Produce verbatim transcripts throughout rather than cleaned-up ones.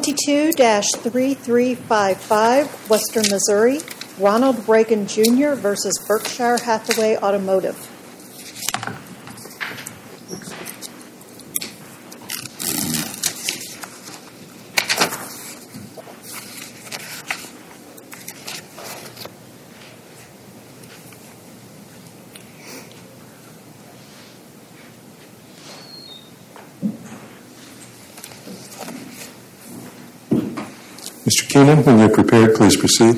twenty-two dash thirty-three fifty-five, Western Missouri, Ronald Reagan Junior versus Berkshire Hathaway Automotive. Mister Keenan, when you're prepared, please proceed.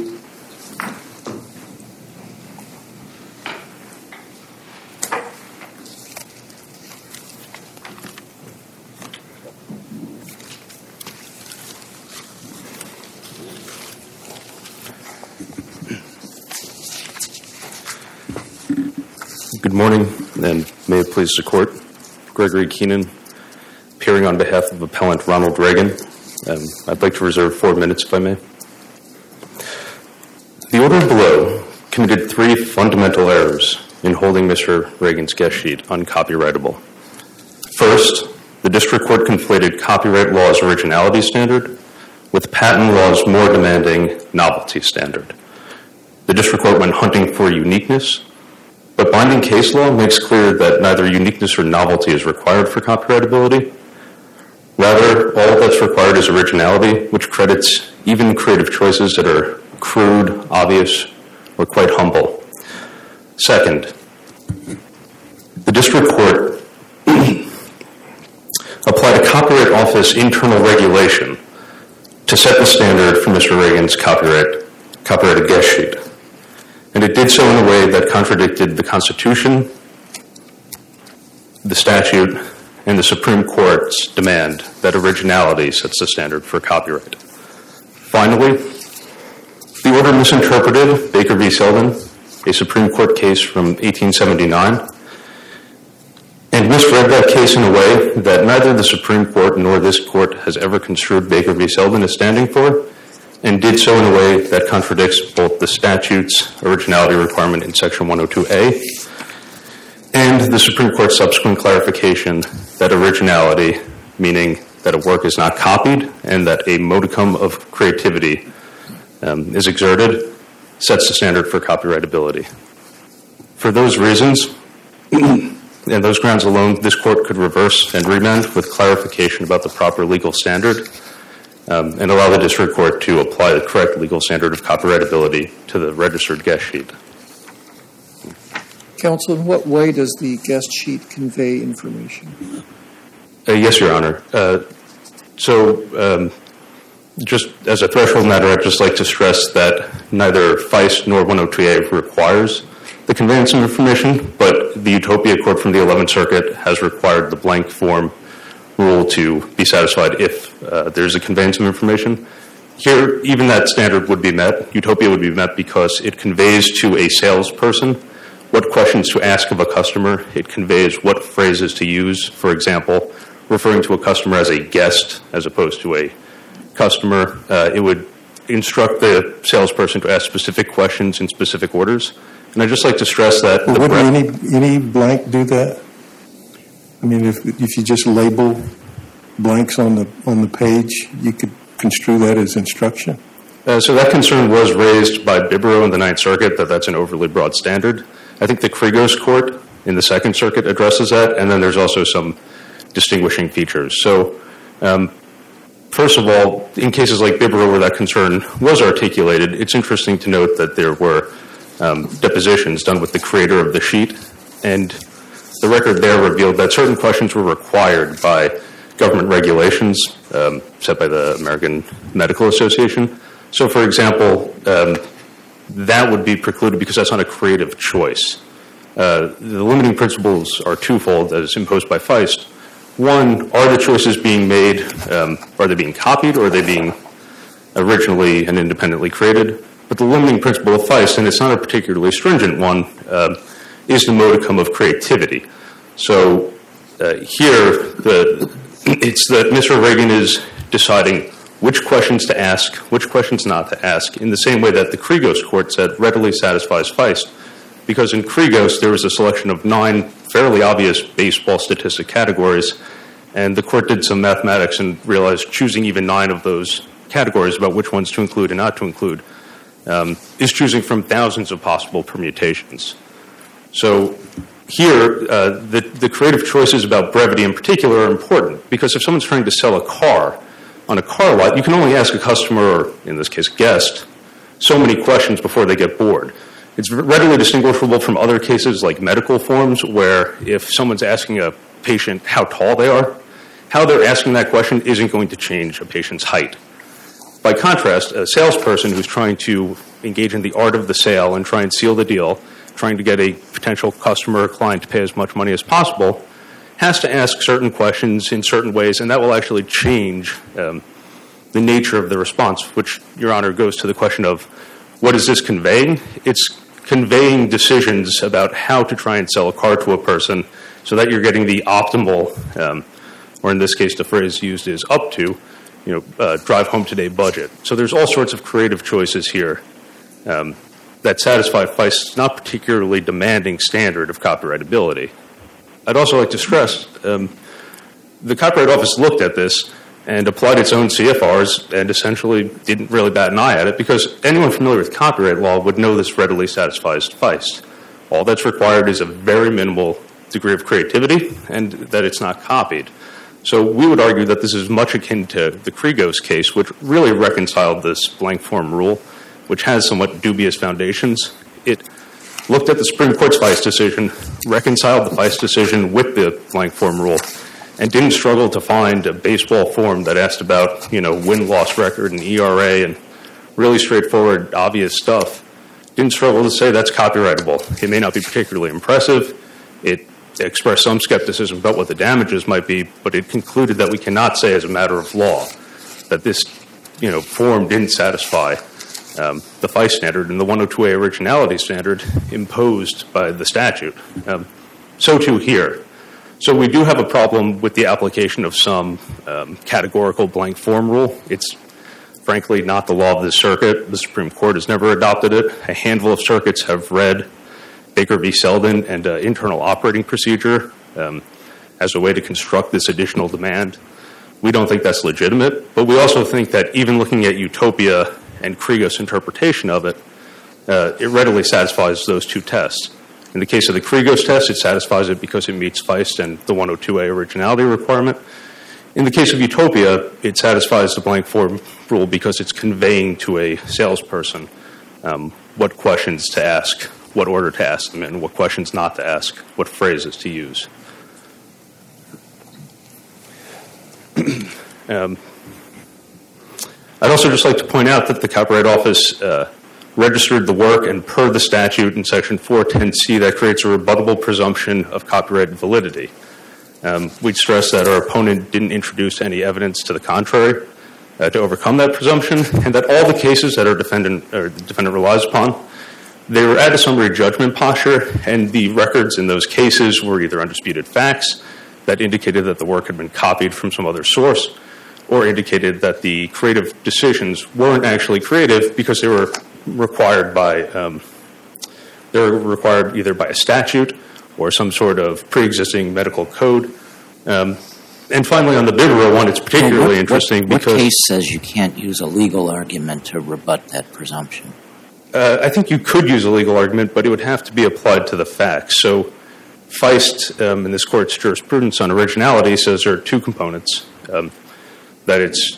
Good morning, and may it please the Court. Gregory Keenan, appearing on behalf of Appellant Ronald Reagan. Um, I'd like to reserve four minutes, if I may. The order below committed three fundamental errors in holding Mister Reagan's guest sheet uncopyrightable. First, the district court conflated copyright law's originality standard with patent law's more demanding novelty standard. The district court went hunting for uniqueness, but binding case law makes clear that neither uniqueness or novelty is required for copyrightability. Rather, all that's required is originality, which credits even creative choices that are crude, obvious, or quite humble. Second, the district court applied a Copyright Office internal regulation to set the standard for Mister Reagan's copyright, copyrighted guest sheet. And it did so in a way that contradicted the Constitution, the statute, and the Supreme Court's demand that originality sets the standard for copyright. Finally, the order misinterpreted Baker v. Selden, a Supreme Court case from eighteen seventy-nine, and misread that case in a way that neither the Supreme Court nor this Court has ever construed Baker v. Selden as standing for, and did so in a way that contradicts both the statute's originality requirement in Section one oh two A and the Supreme Court's subsequent clarification that originality, meaning that a work is not copied and that a modicum of creativity um, is exerted, sets the standard for copyrightability. For those reasons, and those grounds alone, this Court could reverse and remand with clarification about the proper legal standard um, and allow the district court to apply the correct legal standard of copyrightability to the registered guest sheet. Counsel, in what way does the guest sheet convey information? Uh, yes, Your Honor. Uh, so um, just as a threshold matter, I'd just like to stress that neither Feist nor one oh two A requires the conveyance of information, but the Utopia Court from the eleventh Circuit has required the blank form rule to be satisfied if uh, there's a conveyance of information. Here, even that standard would be met. Utopia would be met because it conveys to a salesperson what questions to ask of a customer. It conveys what phrases to use, for example, referring to a customer as a guest as opposed to a customer. Uh, it would instruct the salesperson to ask specific questions in specific orders. And I'd just like to stress that... Well, wouldn't any, any blank do that? I mean, if if you just label blanks on the on the page, you could construe that as instruction? Uh, so that concern was raised by Bibbero in the Ninth Circuit, that that's an overly broad standard. I think the Kregos Court in the Second Circuit addresses that, and then there's also some distinguishing features. So, um, first of all, in cases like Bibbero where that concern was articulated, it's interesting to note that there were um, depositions done with the creator of the sheet, and the record there revealed that certain questions were required by government regulations um, set by the American Medical Association. So, for example, um, that would be precluded because that's not a creative choice. Uh, the limiting principles are twofold, as imposed by Feist. One, are the choices being made, um, are they being copied, or are they being originally and independently created? But the limiting principle of Feist, and it's not a particularly stringent one, uh, is the modicum of creativity. So uh, here, the, it's that Mister Reagan is deciding which questions to ask, which questions not to ask, in the same way that the Kregos Court said readily satisfies Feist, because in Kregos there was a selection of nine fairly obvious baseball statistic categories, And the court did some mathematics and realized choosing even nine of those categories about which ones to include and not to include um, is choosing from thousands of possible permutations. So here, uh, the, the creative choices about brevity in particular are important, because if someone's trying to sell a car on a car lot, you can only ask a customer, or in this case, guest, so many questions before they get bored. It's readily distinguishable from other cases like medical forms, where if someone's asking a patient how tall they are, how they're asking that question isn't going to change a patient's height. By contrast, a salesperson who's trying to engage in the art of the sale and try and seal the deal, trying to get a potential customer or client to pay as much money as possible, has to ask certain questions in certain ways, and that will actually change um, the nature of the response, which, Your Honor, goes to the question of what is this conveying? It's conveying decisions about how to try and sell a car to a person so that you're getting the optimal, um, or in this case the phrase used is up to, you know, uh, drive home today budget. So there's all sorts of creative choices here um, that satisfy Feist's not particularly demanding standard of copyrightability. I'd also like to stress um, the Copyright Office looked at this and applied its own C F Rs and essentially didn't really bat an eye at it, because anyone familiar with copyright law would know this readily satisfies Feist. All that's required is a very minimal degree of creativity and that it's not copied. So we would argue that this is much akin to the Kregos case, which really reconciled this blank form rule, which has somewhat dubious foundations. It looked at the Supreme Court's Feist decision, reconciled the Feist decision with the blank form rule, and didn't struggle to find a baseball form that asked about, you know, win-loss record and E R A and really straightforward, obvious stuff. Didn't struggle to say that's copyrightable. It may not be particularly impressive. It expressed some skepticism about what the damages might be, but it concluded that we cannot say as a matter of law that this, you know, form didn't satisfy Um, the Feist standard and the one oh two A originality standard imposed by the statute. Um, so too here. So we do have a problem with the application of some um, categorical blank form rule. It's frankly not the law of this circuit. The Supreme Court has never adopted it. A handful of circuits have read Baker v. Selden and uh, internal operating procedure um, as a way to construct this additional demand. We don't think that's legitimate, but we also think that even looking at Utopia and Kregos' interpretation of it, uh, it readily satisfies those two tests. In the case of the Kregos test, it satisfies it because it meets Feist and the one oh two A originality requirement. In the case of Utopia, it satisfies the blank form rule because it's conveying to a salesperson um, what questions to ask, what order to ask them in, what questions not to ask, what phrases to use. um, I'd also just like to point out that the Copyright Office uh, registered the work, and per the statute in Section four ten C, that creates a rebuttable presumption of copyright validity. Um, we'd stress that our opponent didn't introduce any evidence to the contrary uh, to overcome that presumption, and that all the cases that our defendant, or the defendant relies upon, they were at a summary judgment posture, and the records in those cases were either undisputed facts that indicated that the work had been copied from some other source, or indicated that the creative decisions weren't actually creative because they were required by um, they were required either by a statute or some sort of pre-existing medical code. Um, and finally, on the Bibbero one, it's particularly well, what, interesting what, what because... What case says you can't use a legal argument to rebut that presumption? Uh, I think you could use a legal argument, but it would have to be applied to the facts. So Feist, um, in this court's jurisprudence on originality, says there are two components. Um, that it's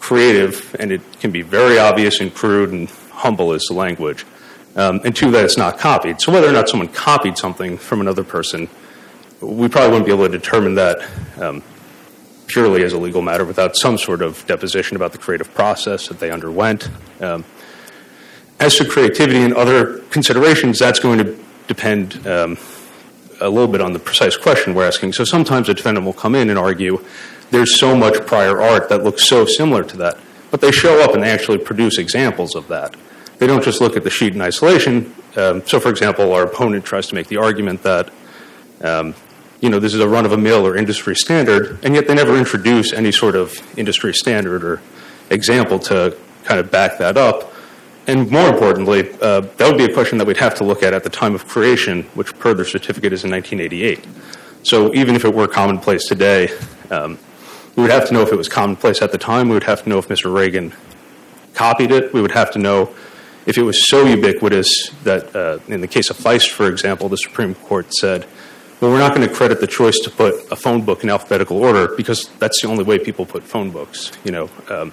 creative and it can be very obvious and crude and humble is the language. Um, and two, that it's not copied. So whether or not someone copied something from another person, we probably wouldn't be able to determine that um, purely as a legal matter without some sort of deposition about the creative process that they underwent. Um, as to creativity and other considerations, that's going to depend um, a little bit on the precise question we're asking. So sometimes a defendant will come in and argue, there's so much prior art that looks so similar to that. But they show up and they actually produce examples of that. They don't just look at the sheet in isolation. Um, so, for example, our opponent tries to make the argument that, um, you know, this is a run-of-the-mill or industry standard, and yet they never introduce any sort of industry standard or example to kind of back that up. And more importantly, uh, that would be a question that we'd have to look at at the time of creation, which per their certificate is in nineteen eighty-eight. So even if it were commonplace today, um, we would have to know if it was commonplace at the time. We would have to know if Mister Reagan copied it. We would have to know if it was so ubiquitous that uh, in the case of Feist, for example, the Supreme Court said, well, we're not going to credit the choice to put a phone book in alphabetical order because that's the only way people put phone books. You know, um,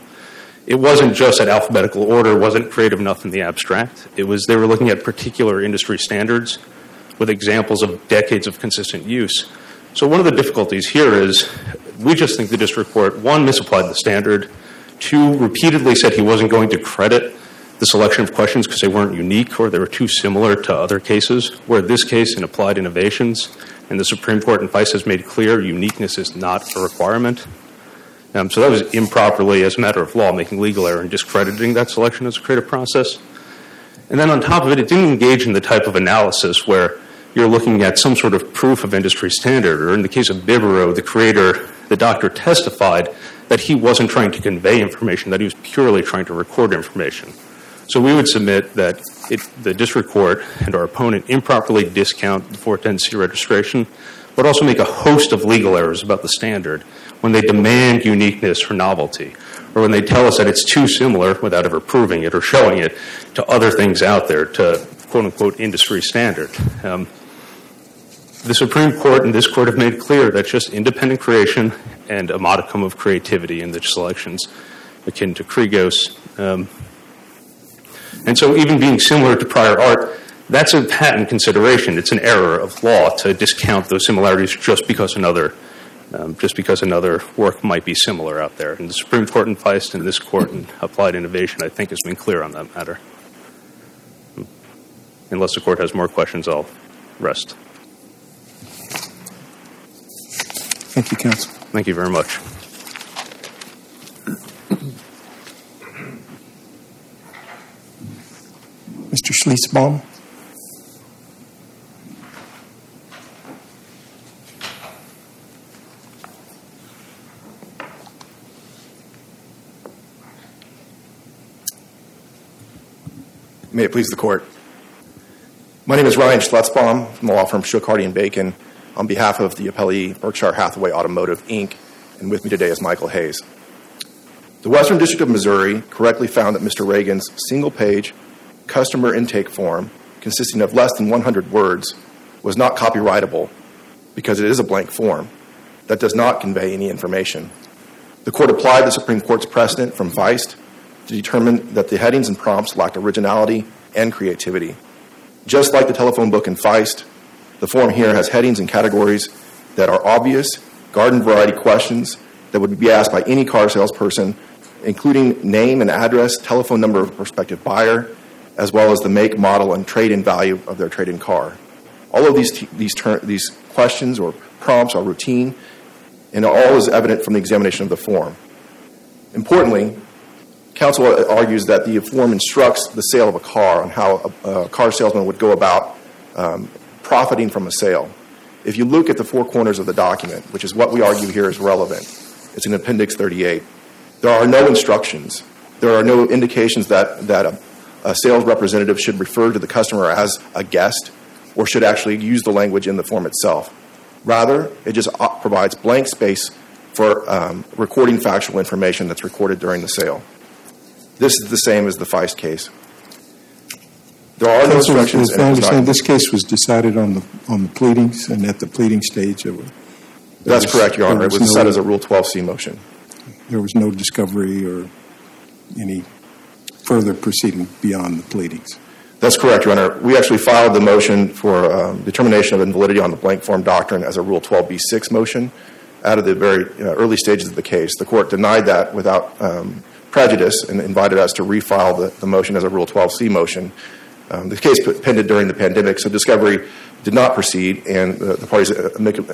it wasn't just that alphabetical order wasn't creative enough in the abstract. It was they were looking at particular industry standards with examples of decades of consistent use. So one of the difficulties here is we just think the district court, one, misapplied the standard, two, repeatedly said he wasn't going to credit the selection of questions because they weren't unique or they were too similar to other cases, where in this case in Applied Innovations and the Supreme Court and Feist has made clear uniqueness is not a requirement. Um, so that was improperly, as a matter of law, making legal error and discrediting that selection as a creative process. And then on top of it, it didn't engage in the type of analysis where you're looking at some sort of proof of industry standard, or in the case of Bibbero, the creator, the doctor testified that he wasn't trying to convey information, that he was purely trying to record information. So we would submit that it, the district court and our opponent improperly discount the four ten C registration, but also make a host of legal errors about the standard when they demand uniqueness or novelty, or when they tell us that it's too similar without ever proving it or showing it to other things out there, to quote-unquote industry standard. Um, the Supreme Court and this court have made clear that just independent creation and a modicum of creativity in the selections akin to Kregos. Um, And so even being similar to prior art, that's a patent consideration. It's an error of law to discount those similarities just because another um, just because another work might be similar out there. And the Supreme Court in Feist and this court in Applied Innovation, I think, has been clear on that matter. Unless the court has more questions, I'll rest. Thank you, counsel. Thank you very much. Mister Schlesbaum. May it please the court. My name is Ryan Schlesbaum from the law firm Shook, Hardy, and Bacon on behalf of the appellee Berkshire Hathaway Automotive, Incorporated, and with me today is Michael Hayes. The Western District of Missouri correctly found that Mister Reagan's single-page customer intake form consisting of less than one hundred words was not copyrightable because it is a blank form that does not convey any information. The court applied the Supreme Court's precedent from Feist to determine that the headings and prompts lacked originality and creativity. Just like the telephone book in Feist, the form here has headings and categories that are obvious, garden variety questions that would be asked by any car salesperson, including name and address, telephone number of a prospective buyer, as well as the make, model, and trade-in value of their trade-in car. All of these t- these, ter- these questions or prompts are routine, and all is evident from the examination of the form. Importantly, counsel argues that the form instructs the sale of a car on how a, a car salesman would go about um, profiting from a sale. If you look at the four corners of the document, which is what we argue here is relevant, it's in Appendix thirty-eight, there are no instructions. There are no indications that, that a A sales representative should refer to the customer as a guest or should actually use the language in the form itself. Rather, it just provides blank space for um, recording factual information that's recorded during the sale. This is the same as the Feist case. There are no instructions. As I understand, this case was decided on the on the pleadings, and at the pleading stage, it was, that's was, correct, Your Honor. It was no, set as a Rule twelve C motion. There was no discovery or any further proceeding beyond the pleadings. That's correct, Your Honor. We actually filed the motion for um, determination of invalidity on the blank form doctrine as a Rule twelve B six motion out of the very uh, early stages of the case. The court denied that without um, prejudice and invited us to refile the, the motion as a Rule twelve C motion. Um, the case pended during the pandemic, so discovery did not proceed, and uh, the parties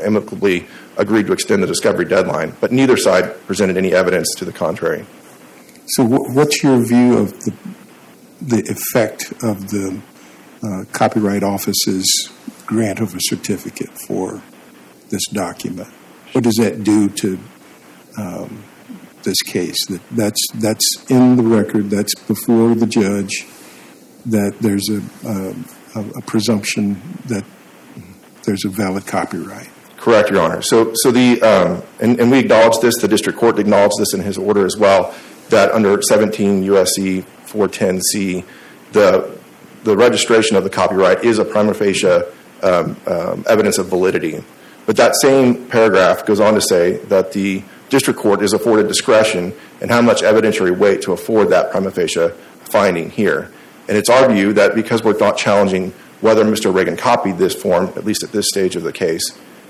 amicably agreed to extend the discovery deadline, but neither side presented any evidence to the contrary. So what's your view of the the effect of the uh, Copyright Office's grant of a certificate for this document? What does that do to um, this case? That that's that's in the record, that's before the judge, that there's a, a, a presumption that there's a valid copyright. Correct, Your Honor. So, so the um, and, and we acknowledge this. The district court acknowledged this in his order as well. That under seventeen U S C four ten C, the the registration of the copyright is a prima facie um, um, evidence of validity. But that same paragraph goes on to say that the district court is afforded discretion in how much evidentiary weight to afford that prima facie finding here. And it's our view that because we're not challenging whether Mister Reagan copied this form, at least at this stage of the case,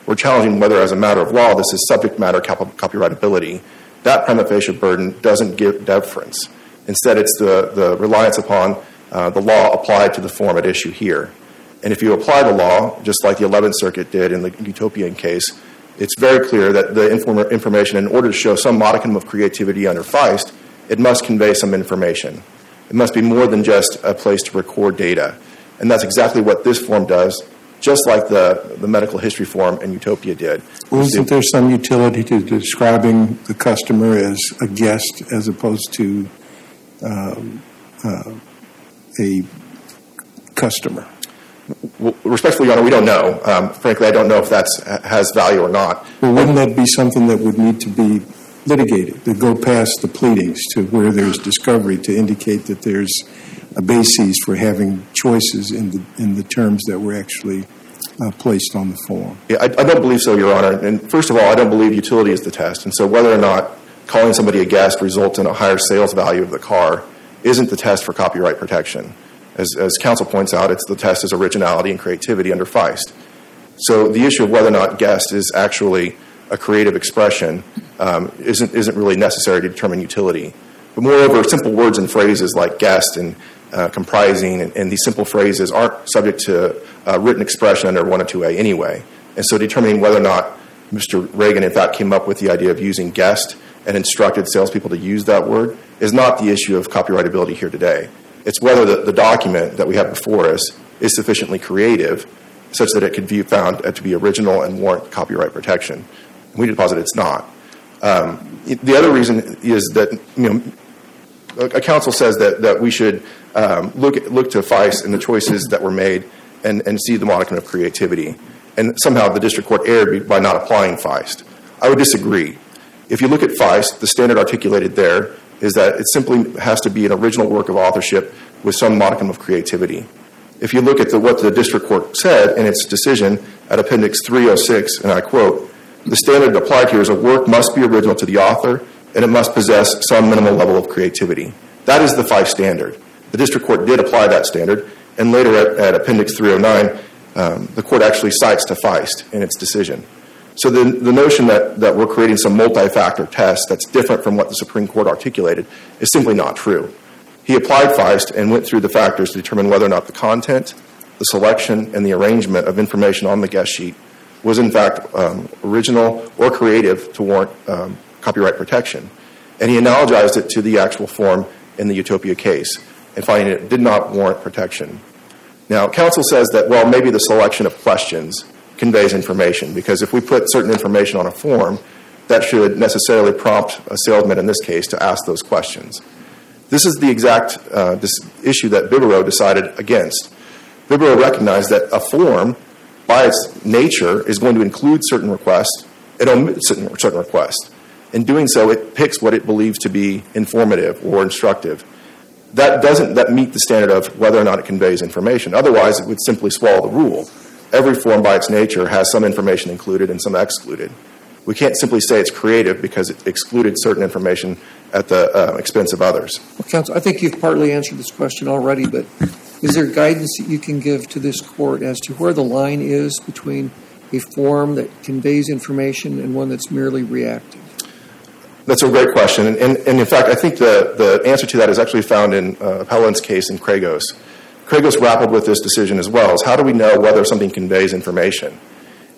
we're challenging whether as a matter of law this is subject matter copyrightability. That prima facie burden doesn't give deference. Instead, it's the, the reliance upon uh, the law applied to the form at issue here. And if you apply the law, just like the eleventh Circuit did in the Utopian case, it's very clear that the inform- information, in order to show some modicum of creativity under Feist, it must convey some information. It must be more than just a place to record data. And that's exactly what this form does, just like the, the medical history form in Utopia did. Well, isn't there some utility to describing the customer as a guest as opposed to um, uh, a customer? Well, respectfully, Your Honor, we don't know. Um, frankly, I don't know if that has value or not. Well, wouldn't that be something that would need to be litigated, to go past the pleadings to where there's discovery to indicate that there's a basis for having choices in the in the terms that were actually uh, placed on the form? Yeah, I, I don't believe so, Your Honor. And first of all, I don't believe utility is the test. And so whether or not calling somebody a guest results in a higher sales value of the car isn't the test for copyright protection. As, as counsel points out, it's the test is originality and creativity under Feist. So the issue of whether or not guest is actually a creative expression um, isn't isn't really necessary to determine utility. But moreover, simple words and phrases like guest and uh, comprising and, and these simple phrases aren't subject to uh, written expression under one oh two A anyway. And so determining whether or not Mister Reagan, in fact, came up with the idea of using guest and instructed salespeople to use that word is not the issue of copyrightability here today. It's whether the, the document that we have before us is sufficiently creative such that it could be found to be original and warrant copyright protection. We deposit it's not. Um, the other reason is that, you know, a, a counsel says that, that we should um, look at, look to Feist and the choices that were made and, and see the modicum of creativity. And somehow the district court erred by not applying Feist. I would disagree. If you look at Feist, the standard articulated there is that it simply has to be an original work of authorship with some modicum of creativity. If you look at the, what the district court said in its decision at Appendix three oh six, and I quote, "The standard applied here is a work must be original to the author, and it must possess some minimal level of creativity." That is the Feist standard. The district court did apply that standard, and later at, at Appendix three oh nine, um, the court actually cites to Feist in its decision. So the, the notion that, that we're creating some multi-factor test that's different from what the Supreme Court articulated is simply not true. He applied Feist and went through the factors to determine whether or not the content, the selection, and the arrangement of information on the guest sheet was in fact um, original or creative to warrant um, copyright protection. And he analogized it to the actual form in the Utopia case and finding it did not warrant protection. Now, counsel says that, well, maybe the selection of questions conveys information, because if we put certain information on a form, that should necessarily prompt a salesman, in this case, to ask those questions. This is the exact uh, this issue that Bibbero decided against. Bibbero recognized that a form, by its nature, is going to include certain requests. It omits certain, certain requests. In doing so, it picks what it believes to be informative or instructive. That doesn't that meet the standard of whether or not it conveys information. Otherwise, it would simply swallow the rule. Every form by its nature has some information included and some excluded. We can't simply say it's creative because it excluded certain information at the uh, expense of others. Well, counsel, I think you've partly answered this question already, but is there guidance that you can give to this court as to where the line is between a form that conveys information and one that's merely reactive? That's a great question. And, and, and in fact, I think the, the answer to that is actually found in uh, Appellant's case in Kregos. Kregos grappled with this decision as well, is how do we know whether something conveys information?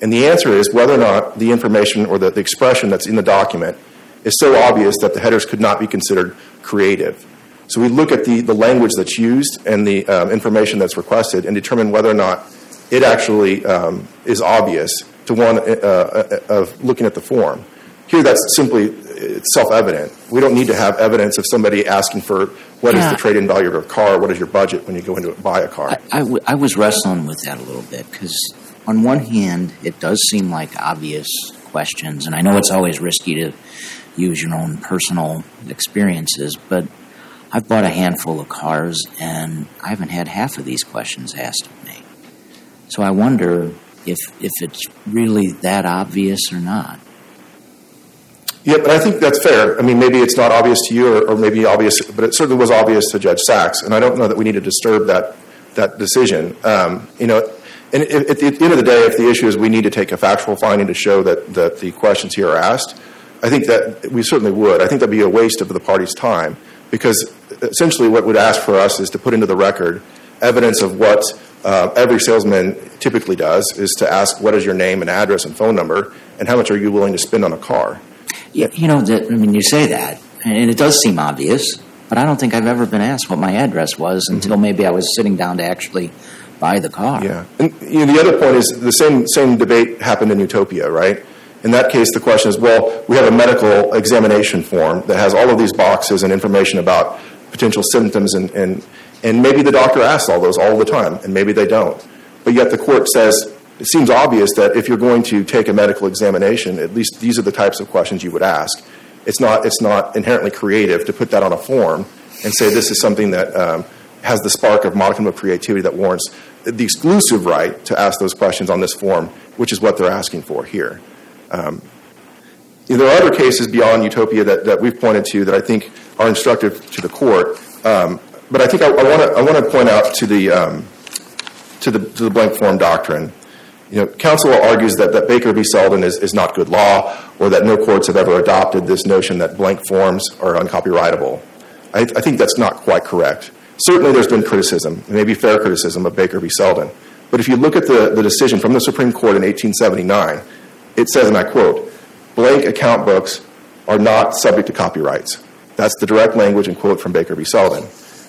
And the answer is whether or not the information or the, the expression that's in the document is so obvious that the headers could not be considered creative. So we look at the, the language that's used and the um, information that's requested and determine whether or not it actually um, is obvious to one uh, of looking at the form. Here that's simply it's self-evident. We don't need to have evidence of somebody asking for what yeah. is the trade-in value of your car, what is your budget when you go in to buy a car. I, I, w- I was wrestling with that a little bit because on one hand, it does seem like obvious questions, and I know it's always risky to use your own personal experiences, but I've bought a handful of cars, and I haven't had half of these questions asked of me. So I wonder if if it's really that obvious or not. Yeah, but I think that's fair. I mean, maybe it's not obvious to you, or, or maybe obvious, but it certainly was obvious to Judge Sachs, and I don't know that we need to disturb that that decision. Um, you know, and if, at the end of the day, if the issue is we need to take a factual finding to show that, that the questions here are asked, I think that we certainly would. I think that would be a waste of the party's time, because essentially what would ask for us is to put into the record evidence of what uh, every salesman typically does, is to ask what is your name and address and phone number, and how much are you willing to spend on a car. Yeah, you know, the, I mean, you say that, and it does seem obvious, but I don't think I've ever been asked what my address was until mm-hmm. maybe I was sitting down to actually buy the car. Yeah, and you know, the other point is the same same debate happened in Utopia, right? In that case, the question is, well, we have a medical examination form that has all of these boxes and information about potential symptoms, and, and, and maybe the doctor asks all those all the time, and maybe they don't. But yet the court says, it seems obvious that if you're going to take a medical examination, at least these are the types of questions you would ask. It's not it's not inherently creative to put that on a form and say this is something that um, has the spark of modicum of creativity that warrants the exclusive right to ask those questions on this form, which is what they're asking for here. Um, there are other cases beyond Utopia that, that we've pointed to that I think are instructive to the court. Um, but I think I want to I want to point out to the um, to the to the blank form doctrine. You know, counsel argues that, that Baker v. Selden is, is not good law, or that no courts have ever adopted this notion that blank forms are uncopyrightable. I, th- I think that's not quite correct. Certainly there's been criticism, maybe fair criticism, of Baker v. Selden. But if you look at the, the decision from the Supreme Court in eighteen seventy-nine, it says, and I quote, "Blank account books are not subject to copyrights." That's the direct language and quote from Baker v. Selden.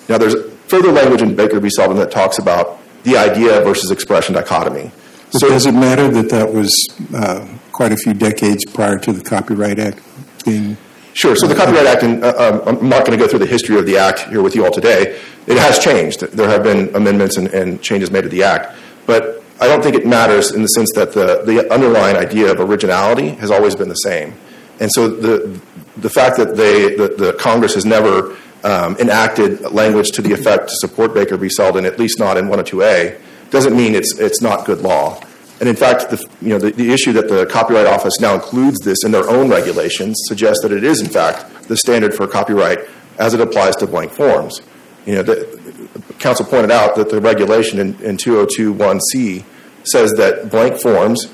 Now there's further language in Baker v. Selden that talks about the idea versus expression dichotomy. But so does it matter that that was uh, quite a few decades prior to the Copyright Act being? Sure. So the Copyright Act, and uh, um, I'm not going to go through the history of the Act here with you all today. It has changed. There have been amendments and, and changes made to the Act. But I don't think it matters in the sense that the, the underlying idea of originality has always been the same. And so the the fact that they the, the Congress has never um, enacted language to the effect to support Baker v. Selden, at least not in one oh two A, doesn't mean it's it's not good law. And in fact, the, you know, the, the issue that the Copyright Office now includes this in their own regulations suggests that it is, in fact, the standard for copyright as it applies to blank forms. You know, the counsel pointed out that the regulation in, in two oh two one C says that blank forms,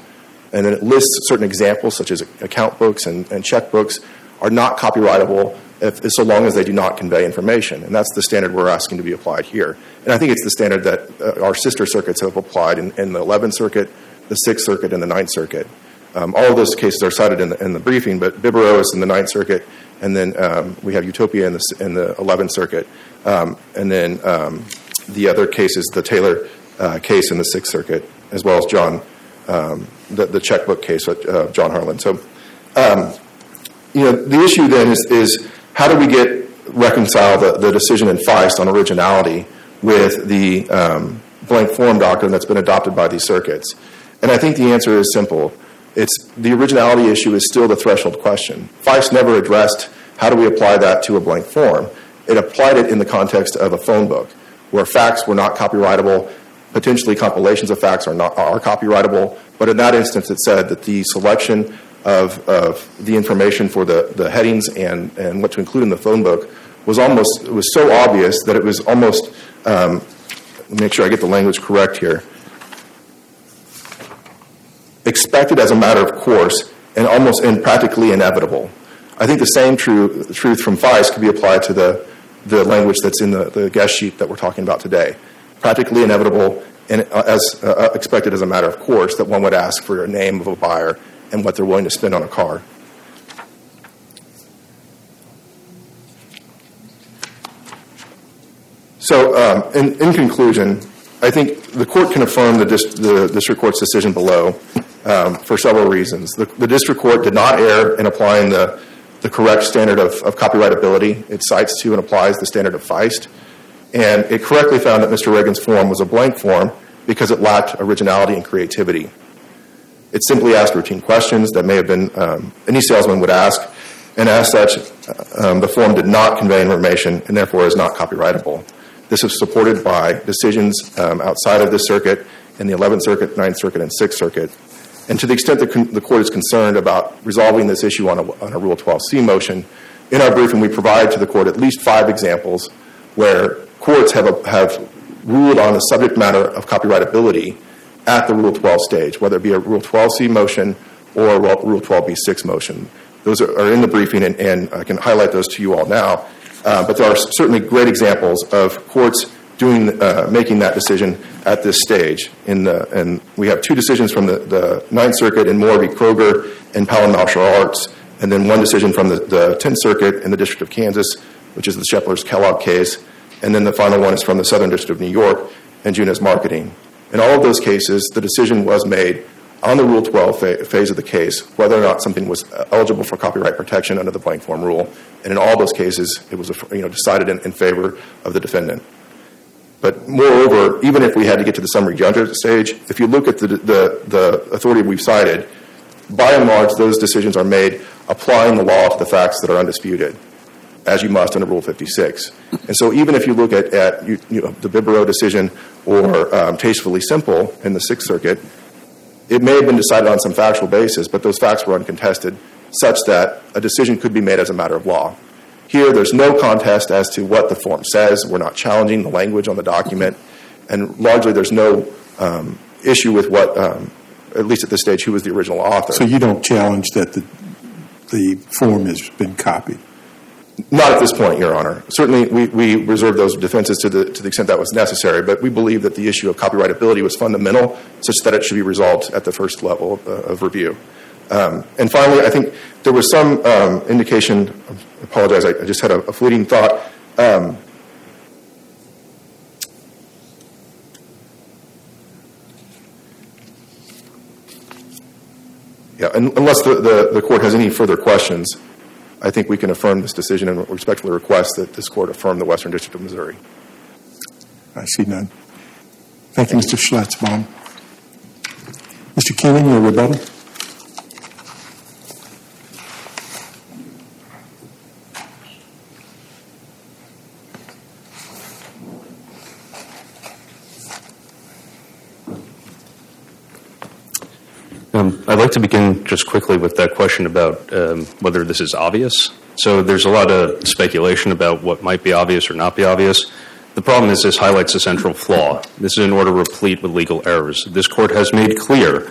and then it lists certain examples such as account books and, and checkbooks, are not copyrightable if, so long as they do not convey information. And that's the standard we're asking to be applied here. And I think it's the standard that uh, our sister circuits have applied in, in the eleventh Circuit, the sixth Circuit, and the ninth Circuit. Um, all of those cases are cited in the, in the briefing, but Bibbero is in the ninth Circuit, and then um, we have Utopia in the, in the eleventh Circuit. Um, and then um, the other case is the Taylor uh, case in the sixth Circuit, as well as John, um, the, the checkbook case, uh, John Harlan. So, um, you know, the issue then is, is how do we get reconcile the, the decision in Feist on originality with the um, blank form doctrine that's been adopted by these circuits? And I think the answer is simple. It's the originality issue is still the threshold question. Feist never addressed how do we apply that to a blank form. It applied it in the context of a phone book, where facts were not copyrightable. Potentially compilations of facts are not are copyrightable, but in that instance it said that the selection of, of the information for the, the headings and, and what to include in the phone book was almost it was so obvious that it was almost um, make sure I get the language correct here. Expected as a matter of course, and almost and practically inevitable. I think the same true, truth from Feist could be applied to the, the language that's in the, the guest sheet that we're talking about today. Practically inevitable and as uh, expected as a matter of course that one would ask for a name of a buyer and what they're willing to spend on a car. So um, in, in conclusion, I think the court can affirm the, dist- the district court's decision below um, for several reasons. The, the district court did not err in applying the, the correct standard of, of copyrightability. It cites to and applies the standard of Feist. And it correctly found that Mister Reagan's form was a blank form because it lacked originality and creativity. It simply asked routine questions that may have been um, any salesman would ask, and as such, um, the form did not convey information and therefore is not copyrightable. This is supported by decisions um, outside of this circuit in the eleventh Circuit, ninth Circuit, and sixth Circuit. And to the extent that con- the Court is concerned about resolving this issue on a, on a Rule twelve C motion, in our briefing we provide to the Court at least five examples where courts have, a, have ruled on the subject matter of copyrightability at the Rule twelve stage, whether it be a Rule twelve C motion or a Rule twelve B six motion. Those are, are in the briefing, and, and I can highlight those to you all now. Uh, but there are certainly great examples of courts doing uh, making that decision at this stage. In the, and we have two decisions from the, the ninth Circuit in Moore v. Kroger and Palomar Martial Arts, and then one decision from the, the tenth Circuit in the District of Kansas, which is the Scheffler's Kellogg case, and then the final one is from the Southern District of New York and June's Marketing. In all of those cases, the decision was made on the Rule twelve fa- phase of the case whether or not something was eligible for copyright protection under the blank form rule. And in all those cases, it was you know, decided in, in favor of the defendant. But moreover, even if we had to get to the summary judgment stage, if you look at the, the, the authority we've cited, by and large, those decisions are made applying the law to the facts that are undisputed, as you must under Rule fifty-six. And so even if you look at, at you, you know, the Bibbero decision or um, Tastefully Simple in the Sixth Circuit, it may have been decided on some factual basis, but those facts were uncontested such that a decision could be made as a matter of law. Here, there's no contest as to what the form says. We're not challenging the language on the document. And largely, there's no um, issue with what, um, at least at this stage, who was the original author. So you don't challenge that the, the form has been copied? Not at this point, Your Honor. Certainly, we, we reserve those defenses to the to the extent that was necessary, but we believe that the issue of copyrightability was fundamental such that it should be resolved at the first level of, uh, of review. Um, and finally, I think there was some um, indication, I apologize, I, I just had a, a fleeting thought. Um, yeah, un- unless the, the, the court has any further questions, I think we can affirm this decision and respectfully request that this court affirm the Western District of Missouri. I see none. Thank, Thank you, Mister Schlesbaum. Mister Keenan, your rebuttal. Um, I'd like to begin just quickly with that question about um, whether this is obvious. So there's a lot of speculation about what might be obvious or not be obvious. The problem is this highlights a central flaw. This is an order replete with legal errors. This court has made clear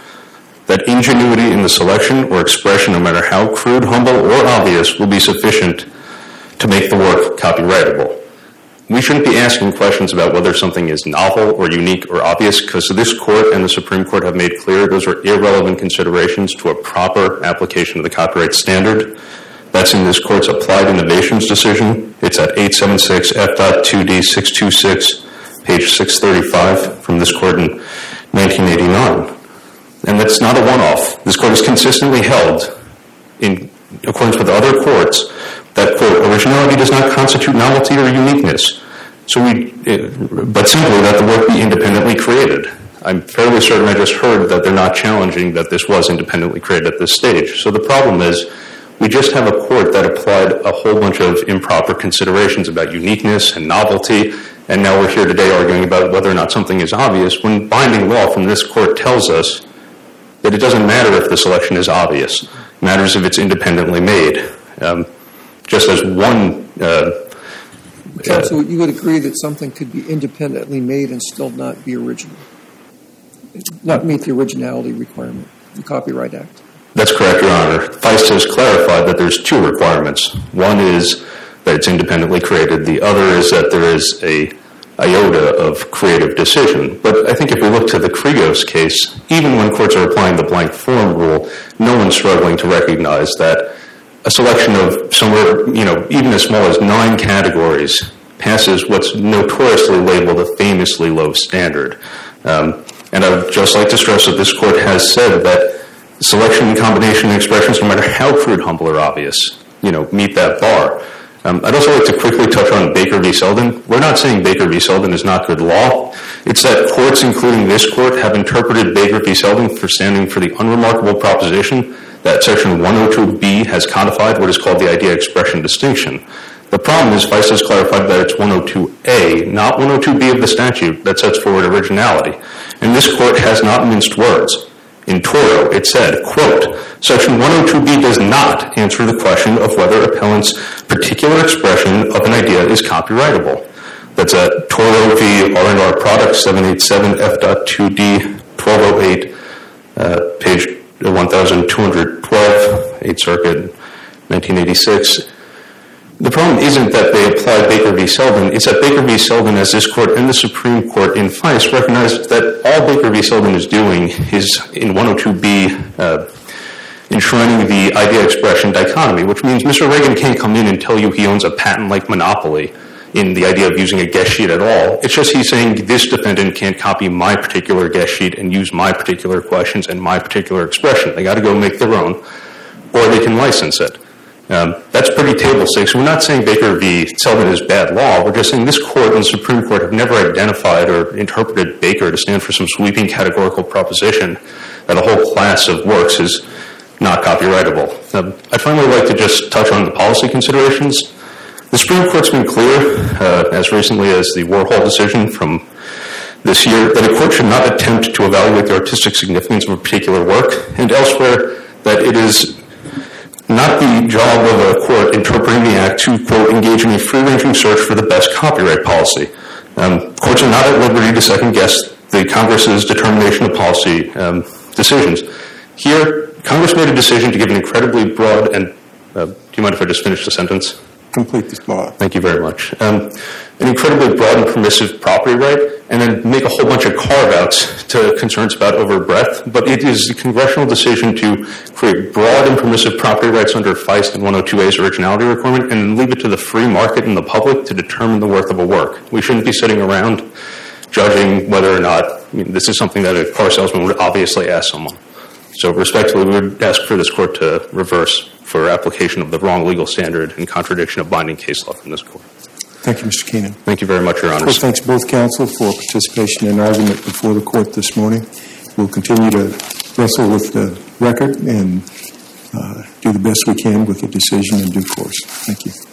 that ingenuity in the selection or expression, no matter how crude, humble, or obvious, will be sufficient to make the work copyrightable. We shouldn't be asking questions about whether something is novel or unique or obvious, because this Court and the Supreme Court have made clear those are irrelevant considerations to a proper application of the copyright standard. That's in this Court's Applied Innovations decision. It's at eight seventy-six F two D six twenty-six, page six thirty-five, from this Court in nineteen eighty-nine. And that's not a one-off. This Court has consistently held, in accordance with other courts, that, quote, originality does not constitute novelty or uniqueness, so we, but simply that the work be independently created. I'm fairly certain I just heard that they're not challenging that this was independently created at this stage. So the problem is we just have a court that applied a whole bunch of improper considerations about uniqueness and novelty, and now we're here today arguing about whether or not something is obvious when binding law from this court tells us that it doesn't matter if the selection is obvious. It matters if it's independently made. Um, Just as one... Uh, Counsel, uh, you would agree that something could be independently made and still not be original, not meet the originality requirement, the Copyright Act? That's correct, Your Honor. Feist has clarified that there's two requirements. One is that it's independently created. The other is that there is a iota of creative decision. But I think if we look to the Kregos case, even when courts are applying the blank form rule, no one's struggling to recognize that a selection of somewhere, you know, even as small as nine categories passes what's notoriously labeled a famously low standard. Um, and I would just like to stress that this court has said that selection and combination and expressions, no matter how crude, humble, or obvious, you know, meet that bar. Um, I'd also like to quickly touch on Baker v. Selden. We're not saying Baker v. Selden is not good law. It's that courts, including this court, have interpreted Baker v. Selden for standing for the unremarkable proposition that Section one oh two B has codified what is called the idea-expression distinction. The problem is Feist has clarified that it's one oh two A, not one oh two B of the statute, that sets forward originality. And this court has not minced words. In Toro, it said, quote, Section one oh two B does not answer the question of whether appellant's particular expression of an idea is copyrightable. That's at Toro v. R and R Products, seven eighty-seven F two D, twelve oh eight, uh, page twelve twelve, eighth Circuit, nineteen eighty-six. The problem isn't that they applied Baker v. Selden. It's that Baker v. Selden, as this court and the Supreme Court in Feist, recognized that all Baker v. Selden is doing is, in one oh two B, uh, enshrining the idea-expression dichotomy, which means Mister Reagan can't come in and tell you he owns a patent-like monopoly in the idea of using a guess sheet at all. It's just he's saying this defendant can't copy my particular guess sheet and use my particular questions and my particular expression. They got to go make their own, or they can license it. Um, that's pretty table stakes. We're not saying Baker v. Selden is bad law. We're just saying this court and the Supreme Court have never identified or interpreted Baker to stand for some sweeping categorical proposition that a whole class of works is not copyrightable. Um, I'd finally like to just touch on the policy considerations. The Supreme Court's been clear, uh, as recently as the Warhol decision from this year, that a court should not attempt to evaluate the artistic significance of a particular work, and elsewhere that it is not the job of a court interpreting the act to, quote, engage in a free-ranging search for the best copyright policy. Um, courts are not at liberty to second-guess the Congress's determination of policy um, decisions. Here, Congress made a decision to give an incredibly broad and... Uh, do you mind if I just finish the sentence? Complete this law. Thank you very much. Um, an incredibly broad and permissive property right, and then make a whole bunch of carve-outs to concerns about overbreadth. But it is the congressional decision to create broad and permissive property rights under Feist and one oh two A's originality requirement, and leave it to the free market and the public to determine the worth of a work. We shouldn't be sitting around judging whether or not, I mean, this is something that a car salesman would obviously ask someone. So respectfully, we would ask for this court to reverse for application of the wrong legal standard and contradiction of binding case law from this court. Thank you, Mister Keenan. Thank you very much, Your Honors. Well, thanks both counsel for participation in argument before the court this morning. We'll continue to wrestle with the record and uh, do the best we can with the decision in due course. Thank you.